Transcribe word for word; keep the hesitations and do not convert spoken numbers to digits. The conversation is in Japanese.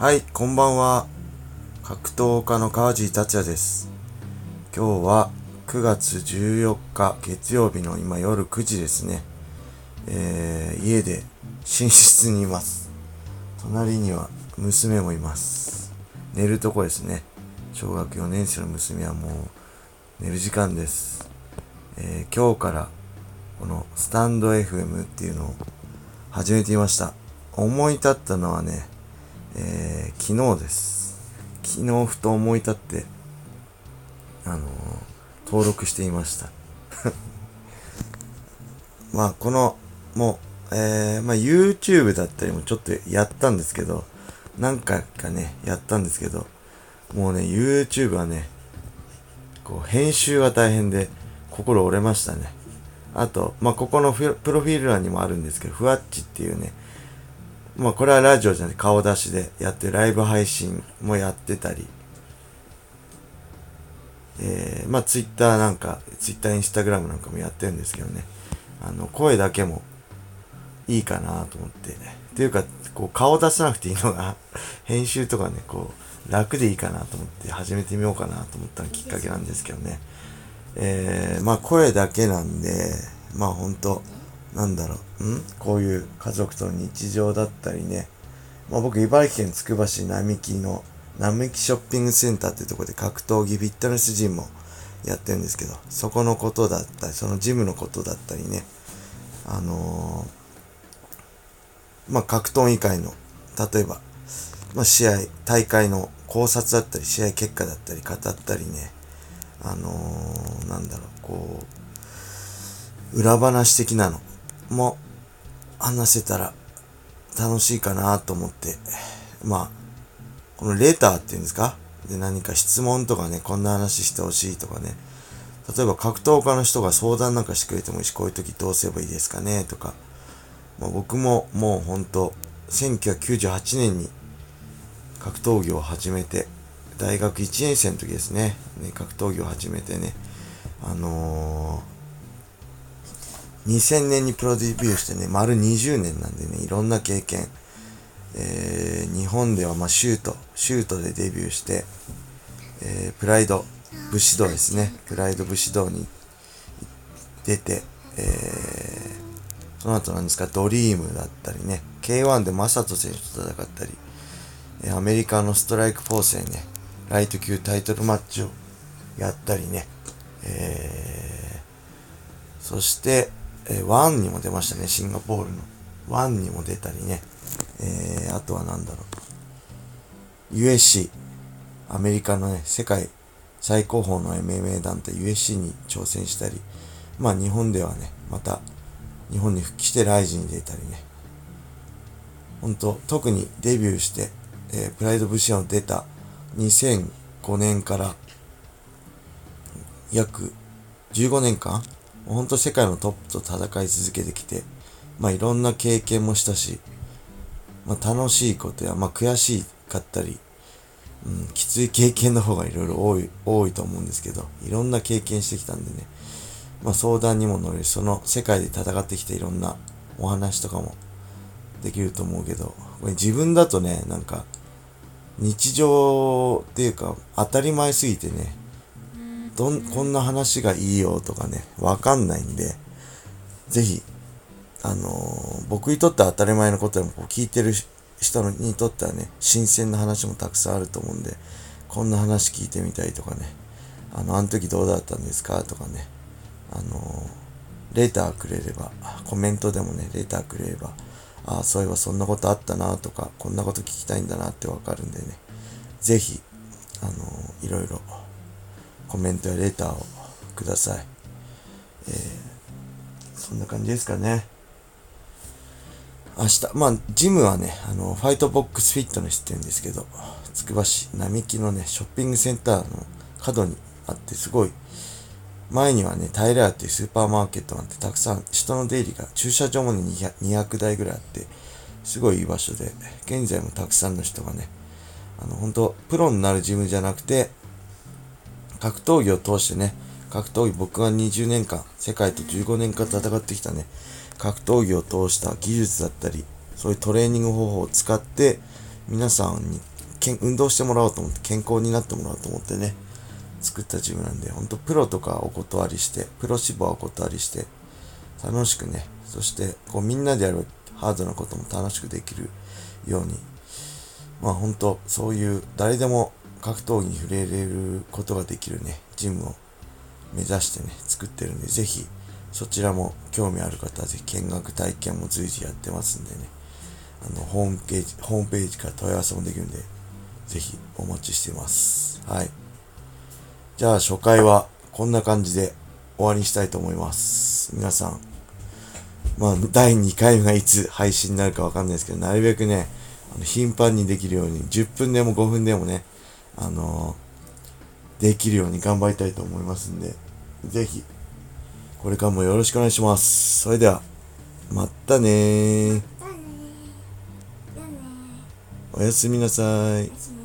はい、こんばんは。格闘家の川尻達也です。今日はくがつじゅうよっか月曜日の今夜くじですね。えー、家で寝室にいます。隣には娘もいます。寝るとこですね。小学よねんせいの娘はもう寝る時間です。えー、今日からこのスタンド エフエム っていうのを始めていました。思い立ったのはね、えー、昨日です。昨日ふと思い立って、あのー、登録していました。まあ、この、もう、えー、まあ、YouTube だったりもちょっとやったんですけど、何回かね、やったんですけど、もうね、YouTube はね、こう、編集が大変で、心折れましたね。あと、まあ、ここのプロフィール欄にもあるんですけど、ふわっちっていうね、まあこれはラジオじゃなくて顔出しでやってライブ配信もやってたり、えー、まあツイッターなんか、ツイッターインスタグラムなんかもやってるんですけどね、あの声だけもいいかなと思って、っていうかこう顔出さなくていいのが編集とかね、こう楽でいいかなと思って始めてみようかなと思ったのきっかけなんですけどね、えー、まあ声だけなんで、まあ本当なんだろう、んこういう家族との日常だったりね。まあ僕、茨城県つくば市並木の並木ショッピングセンターっていうところで格闘技フィットネスジムもやってるんですけど、そこのことだったり、そのジムのことだったりね。あのー、まあ格闘技界の、例えば、まあ試合、大会の考察だったり、試合結果だったり、語ったりね。あのー、なんだろう、こう、裏話的なの。も話せたら楽しいかなと思って、まあ、このレターっていうんですかで、何か質問とかね、こんな話してほしいとかね、例えば格闘家の人が相談なんかしてくれてもいいし、こういう時どうすればいいですかねとか、まあ、僕ももうほんとせんきゅうひゃくきゅうじゅうはちねんに格闘技を始めて、大学いちねんせいの時ですね、ね格闘技を始めてね、あのー、にせんねんにプロデビューしてね、丸にじゅうねんなんでね、いろんな経験。えー、日本ではまあシュート、シュートでデビューして、えー、プライド、武士道ですね。プライド武士道に出て、えー、その後なんですか、ドリームだったりね、ケーワン でマサト選手と戦ったり、えー、アメリカのストライクフォースでね、ライト級タイトルマッチをやったりね、えー、そして、えー、ワンにも出ましたね。シンガポールのワンにも出たりね、えー、あとはなんだろう ユーエフシー アメリカのね世界最高峰の エムエムエー 団体 ユーエフシー に挑戦したり、まあ日本ではねまた日本に復帰してライジに出たりね、ほんと特にデビューして、えー、プライド武士団を出たにせんごねんから約じゅうごねんかん本当世界のトップと戦い続けてきて、まあいろんな経験もしたし、まあ楽しいことや、まあ悔しかったり、うん、きつい経験の方がいろいろ多い、多いと思うんですけど、いろんな経験してきたんでね、まあ相談にも乗れる、その世界で戦ってきていろんなお話とかもできると思うけど、これ自分だとね、なんか日常っていうか当たり前すぎてね、どんこんな話がいいよとかね、わかんないんで、ぜひ、あのー、僕にとっては当たり前のことでも、聞いてる人にとってはね、新鮮な話もたくさんあると思うんで、こんな話聞いてみたいとかね、あの、あの時どうだったんですかとかね、あのー、レターくれれば、コメントでもね、レターくれれば、ああ、そういえばそんなことあったなとか、こんなこと聞きたいんだなってわかるんでね、ぜひ、あのー、いろいろ、コメントやレターをください。えー、そんな感じですかね。明日、まあ、ジムはね、あの、ファイトボックスフィットネスって言うんですけど、つくば市並木のね、ショッピングセンターの角にあって、すごい、前にはね、タイラーっていうスーパーマーケットがあって、たくさん人の出入りが、駐車場もね、にひゃくだいぐらいあって、すごいいい場所で、現在もたくさんの人がね、あの、本当プロになるジムじゃなくて、格闘技を通してね、格闘技、僕がにじゅうねんかん、世界とじゅうごねんかん戦ってきたね、格闘技を通した技術だったり、そういうトレーニング方法を使って、皆さんにけん運動してもらおうと思って、健康になってもらおうと思ってね、作ったジムなんで、ほんとプロとかお断りして、プロ志望はお断りして、楽しくね、そしてこうみんなでやるハードなことも楽しくできるように、まあほんとそういう誰でも格闘技に触れれることができるね、ジムを目指してね、作ってるんで、ぜひそちらも興味ある方はぜひ見学体験も随時やってますんでね、あのホームページ、ホームページから問い合わせもできるんで、ぜひお待ちしてます。はい。じゃあ初回はこんな感じで終わりにしたいと思います。皆さん、まあだいにかいめがいつ配信になるかわかんないですけど、なるべくね、あの頻繁にできるようにじゅっぷんでもごふんでもね、あのー、できるように頑張りたいと思いますんで、ぜひこれからもよろしくお願いします。それではまたねー。おやすみなさい。